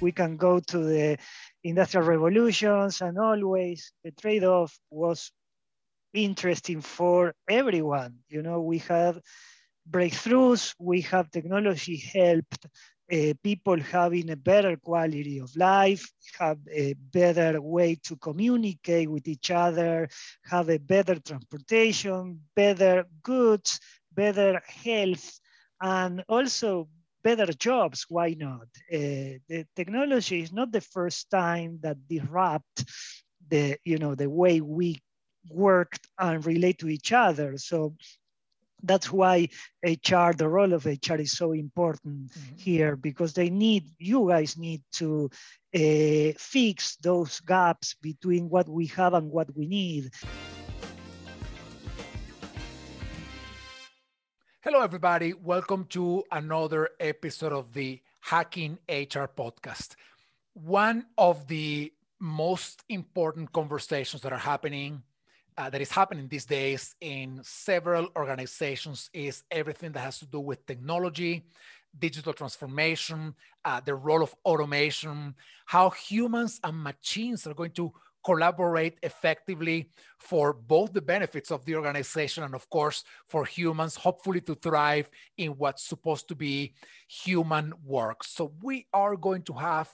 We can go to the industrial revolutions, and always the trade-off was interesting for everyone. You know, we have breakthroughs, we have technology helped people having a better quality of life, have a better way to communicate with each other, have a better transportation, better goods, better health, and also better jobs. Why not? The technology is not the first time that disrupt the, you know, the way we work and relate to each other. So that's why HR, the role of HR is so important here, because they need, you guys need to fix those gaps between what we have and what we need. Hello, everybody. Welcome to another episode of the Hacking HR podcast. One of the most important conversations that are happening that is happening these days in several organizations is everything that has to do with technology, digital transformation, the role of automation, how humans and machines are going to collaborate effectively for both the benefits of the organization and, of course, for humans, hopefully to thrive in what's supposed to be human work. So we are going to have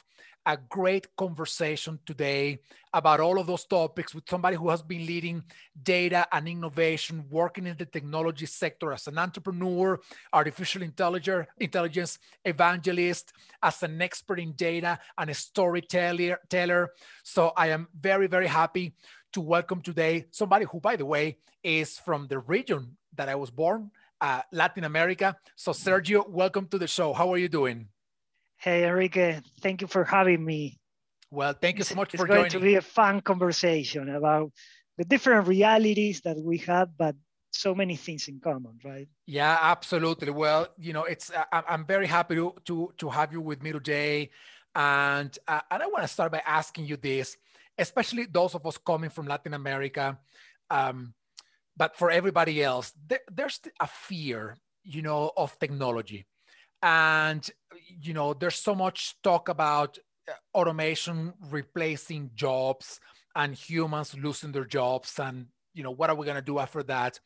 a great conversation today about all of those topics with somebody who has been leading data and innovation, working in the technology sector as an entrepreneur, artificial intelligence evangelist, as an expert in data and a storyteller. So I am very, very happy to welcome today somebody who, by the way, is from the region that I was born, Latin America. So Sergio, welcome to the show. How are you doing? Hey, Enrique, thank you for having me. Well, thank you so much for joining. It's going to be a fun conversation about the different realities that we have, but so many things in common, right? Yeah, absolutely. Well, you know, it's I'm very happy to have you with me today. And I want to start by asking you this, especially those of us coming from Latin America, but for everybody else, there's a fear, you know, of technology. And, you know, there's so much talk about automation replacing jobs and humans losing their jobs. And, you know, what are we going to do after that?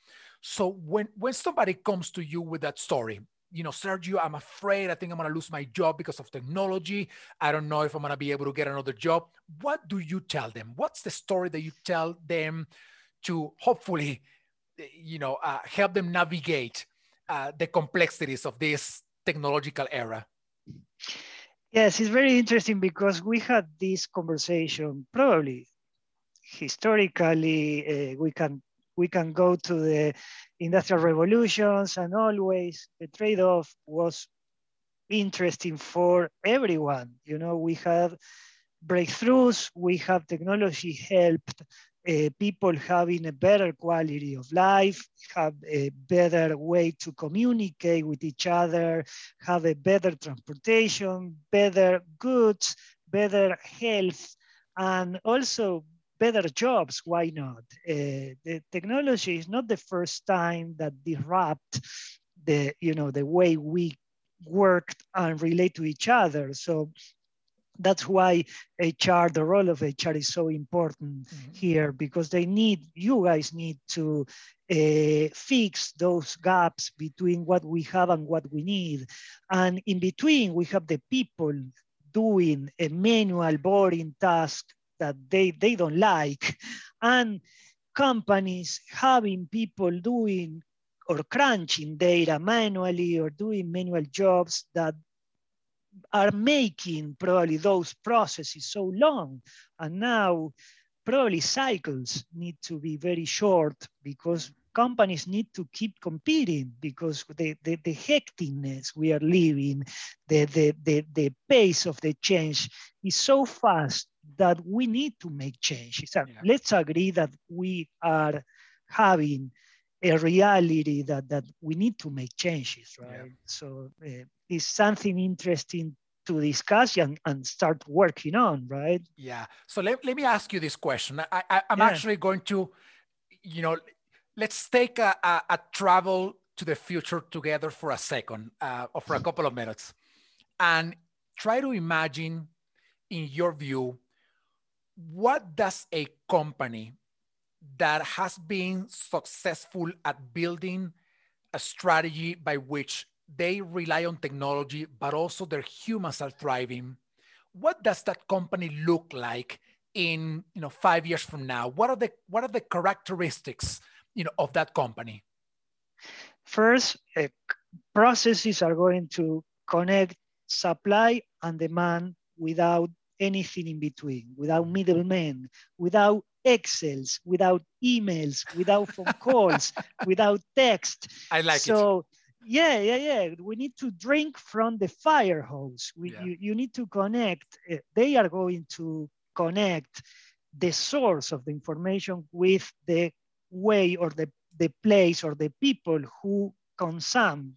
So when somebody comes to you with that story, you know, Sergio, I'm afraid, I think I'm going to lose my job because of technology. I don't know if I'm going to be able to get another job. What do you tell them? What's the story that you tell them to hopefully, you know, help them navigate the complexities of this technological era? Yes, it's very interesting because we had this conversation probably historically. We can go to the industrial revolutions, and always the trade-off was interesting for everyone. You know, we have breakthroughs, we have technology helped people having a better quality of life, have a better way to communicate with each other, have a better transportation, better goods, better health, and also better jobs. Why not? The technology is not the first time that disrupt the, you know, the way we work and relate to each other. So that's why HR, the role of HR is so important here, because they need, you guys need to fix those gaps between what we have and what we need. And in between, we have the people doing a manual, boring task that they don't like, and companies having people doing or crunching data manually or doing manual jobs that are making probably those processes so long. And now probably cycles need to be very short because companies need to keep competing because the hecticness we are living, the pace of the change is so fast that we need to make changes. So let's agree that we are having a reality that we need to make changes, right? Yeah. So it's something interesting to discuss and start working on, right? Yeah. So let me ask you this question. I'm actually going to, you know, let's take a travel to the future together for a second, or for a couple of minutes, and try to imagine in your view, what does a company that has been successful at building a strategy by which they rely on technology, but also their humans are thriving, what does that company look like in 5 years from now? What are the characteristics of that company? First, processes are going to connect supply and demand without anything in between, without middlemen, without Excels, without emails, without phone calls, without text. I like so, it. So yeah. We need to drink from the fire hose. You need to connect. They are going to connect the source of the information with the way or the place or the people who consume,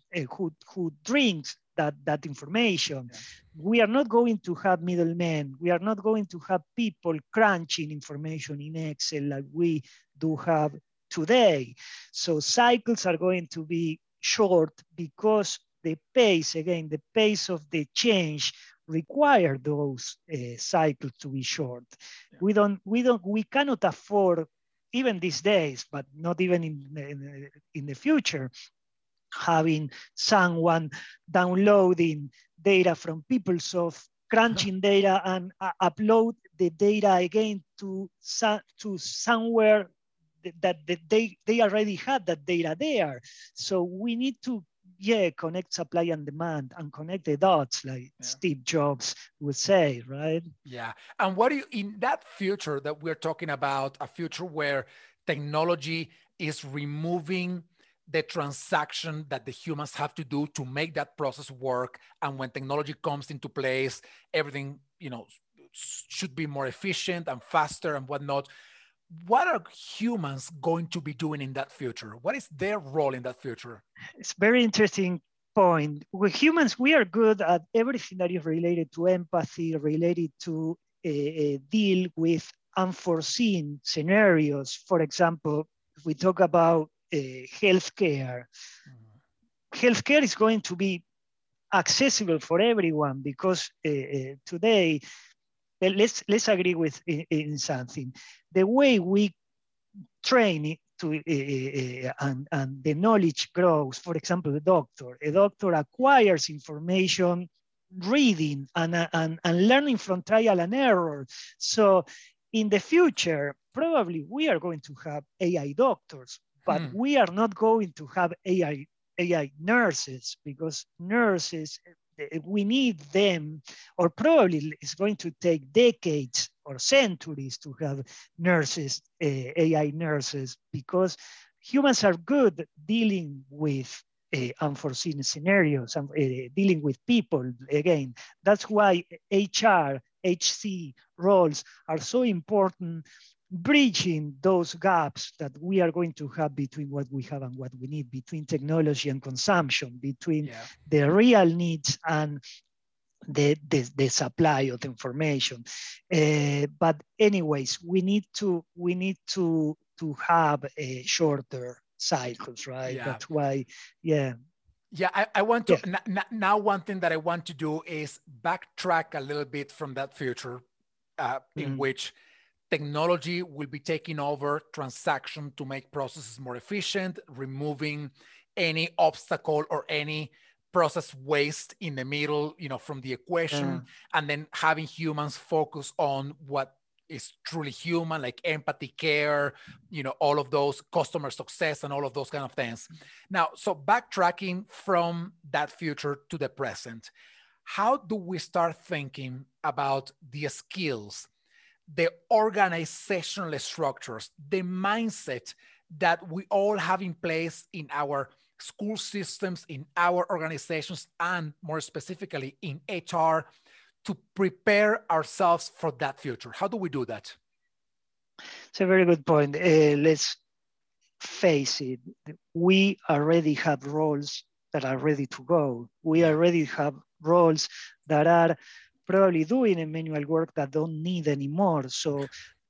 who drinks that information. Yeah. We are not going to have middlemen. We are not going to have people crunching information in Excel like we do have today. So cycles are going to be short because the pace of the change require those cycles to be short. Yeah. We cannot afford, even these days, but not even in the future, having someone downloading data from PeopleSoft, crunching data, and upload the data again to somewhere that they already had that data there. So we need to connect supply and demand and connect the dots, like Steve Jobs would say, right? Yeah. And what do you, in that future that we're talking about, a future where technology is removing the transaction that the humans have to do to make that process work, and when technology comes into place, everything should be more efficient and faster and whatnot. What are humans going to be doing in that future? What is their role in that future? It's a very interesting point. With humans, we are good at everything that is related to empathy, related to deal with unforeseen scenarios. For example, if we talk about healthcare. Healthcare is going to be accessible for everyone because today, let's agree with in something. The way we train to and the knowledge grows. For example, a doctor acquires information, reading and learning from trial and error. So in the future, probably we are going to have AI doctors. But we are not going to have AI nurses, because nurses, we need them, or probably it's going to take decades or centuries to have nurses, AI nurses, because humans are good dealing with unforeseen scenarios, and dealing with people again. That's why HR, HC roles are so important, bridging those gaps that we are going to have between what we have and what we need, between technology and consumption, between the real needs and the supply of the information. But anyways, we need to have a shorter cycles, right? Yeah. That's why, yeah, I want to, now one thing that I want to do is backtrack a little bit from that future in which technology will be taking over transaction to make processes more efficient, removing any obstacle or any process waste in the middle, from the equation, and then having humans focus on what is truly human, like empathy, care, all of those, customer success and all of those kind of things. Now, so backtracking from that future to the present, how do we start thinking about the skills, the organizational structures, the mindset that we all have in place in our school systems, in our organizations, and more specifically in HR, to prepare ourselves for that future? How do we do that? It's a very good point. Let's face it. We already have roles that are ready to go. We already have roles that are probably doing a manual work that don't need anymore. So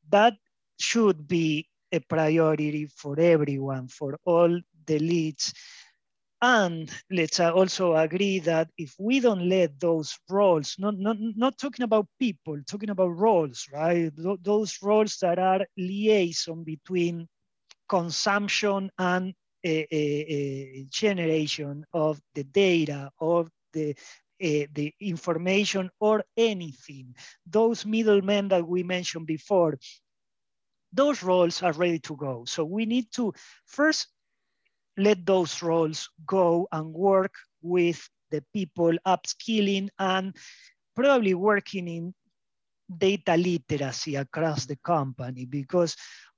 that should be a priority for everyone, for all the leads. And let's also agree that if we don't let those roles, not talking about people, talking about roles, right? Those roles that are liaison between consumption and a generation of the data or the information or anything. Those middlemen that we mentioned before, those roles are ready to go. So we need to first let those roles go and work with the people upskilling and probably working in data literacy across the company, because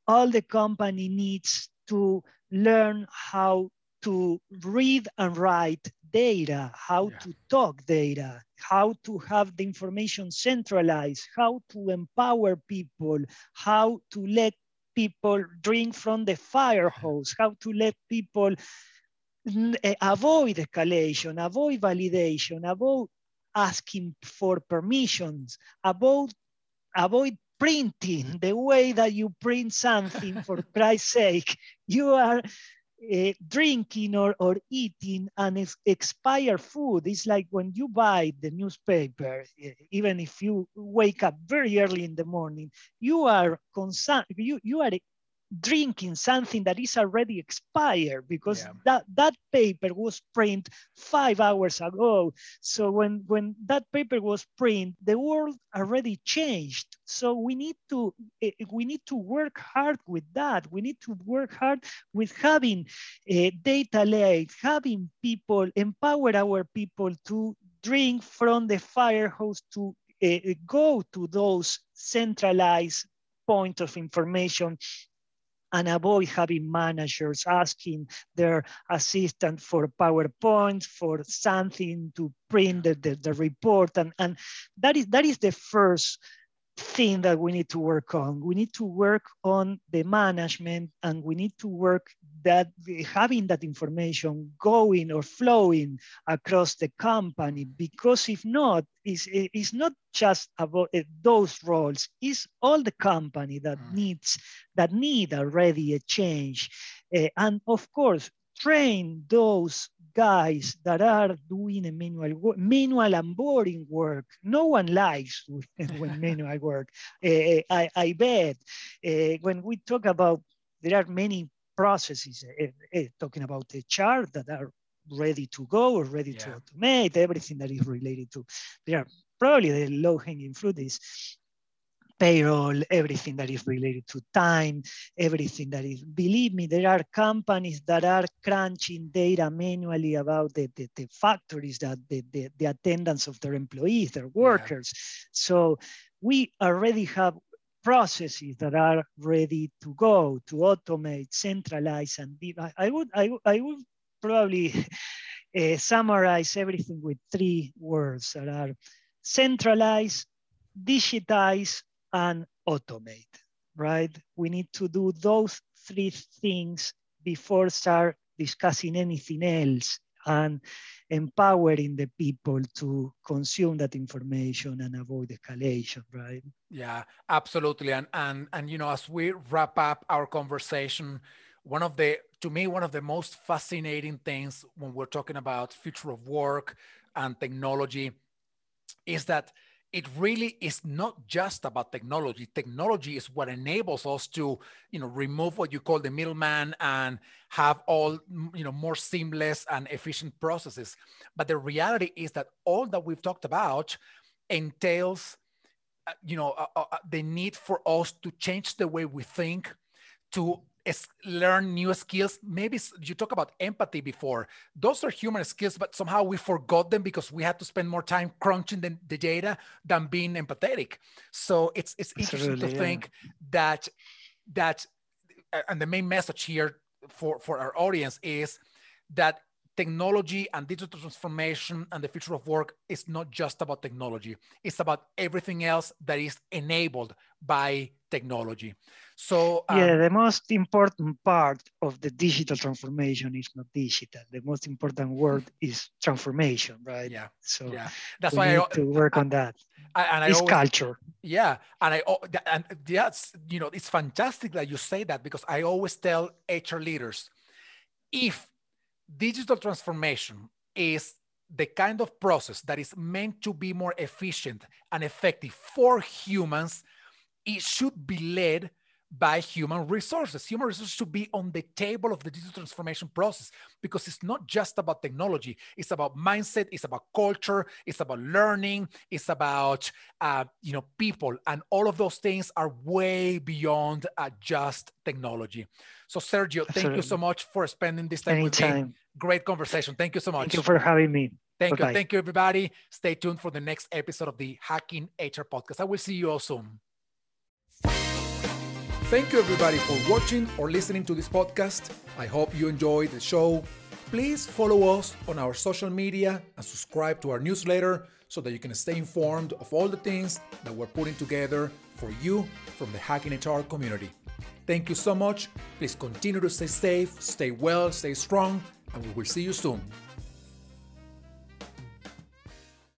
all the company needs to learn how to read and write data, how to talk data, how to have the information centralized, how to empower people, how to let people drink from the fire hose, how to let people avoid escalation, avoid validation, avoid asking for permissions, avoid printing the way that you print something, for Christ's sake. You are drinking or eating an expired food. It's like when you buy the newspaper, even if you wake up very early in the morning, you are you are drinking something that is already expired, because that paper was printed 5 hours ago. So when that paper was printed, the world already changed. So we need to work hard with that. We need to work hard with having a data lake, having people, empower our people to drink from the fire hose, to go to those centralized points of information, and avoid having managers asking their assistant for PowerPoint, for something to print the report. And that is the first thing that we need to work on. We need to work on the management, and we need to work that having that information going or flowing across the company, because if not, it's not just about those roles, it's all the company that need already a change. And of course, train those guys that are doing a manual and boring work. No one likes when manual work. I bet when we talk about, there are many processes talking about the HR that are ready to go or ready to automate, everything that is related to, they are probably the low-hanging fruit is payroll, everything that is related to time, everything that is, believe me, there are companies that are crunching data manually about the factories, that the attendance of their employees, their workers. So we already have processes that are ready to go, to automate, centralize, and I would probably summarize everything with three words that are centralize, digitize, and automate, right? We need to do those three things before start discussing anything else, and empowering the people to consume that information and avoid escalation, right? Yeah, absolutely. And you know, as we wrap up our conversation, to me, one of the most fascinating things when we're talking about future of work and technology is that it really is not just about technology. Technology is what enables us to, remove what you call the middleman and have all, more seamless and efficient processes. But the reality is that all that we've talked about entails, the need for us to change the way we think, to learn new skills. Maybe you talk about empathy before. Those are human skills, but somehow we forgot them because we had to spend more time crunching the data than being empathetic. So it's interesting to think that, and the main message here for our audience is that technology and digital transformation and the future of work is not just about technology. It's about everything else that is enabled by technology. So the most important part of the digital transformation is not digital. The most important word is transformation, right? Yeah. So that's why I need to work on that. It's culture. Yeah, and that's it's fantastic that you say that, because I always tell HR leaders, if Digital transformation is the kind of process that is meant to be more efficient and effective for humans. It should be led by human resources. Human resources should be on the table of the digital transformation process, because it's not just about technology. It's about mindset. It's about culture. It's about learning. It's about people, and all of those things are way beyond just technology. So Sergio, Absolutely. Thank you so much for spending this time Anytime. With me. Great conversation. Thank you so much. Thank you for having me. Thank Bye-bye. You. Thank you, everybody. Stay tuned for the next episode of the Hacking HR podcast. I will see you all soon. Thank you, everybody, for watching or listening to this podcast. I hope you enjoyed the show. Please follow us on our social media and subscribe to our newsletter so that you can stay informed of all the things that we're putting together for you from the Hacking HR community. Thank you so much. Please continue to stay safe, stay well, stay strong, and we will see you soon.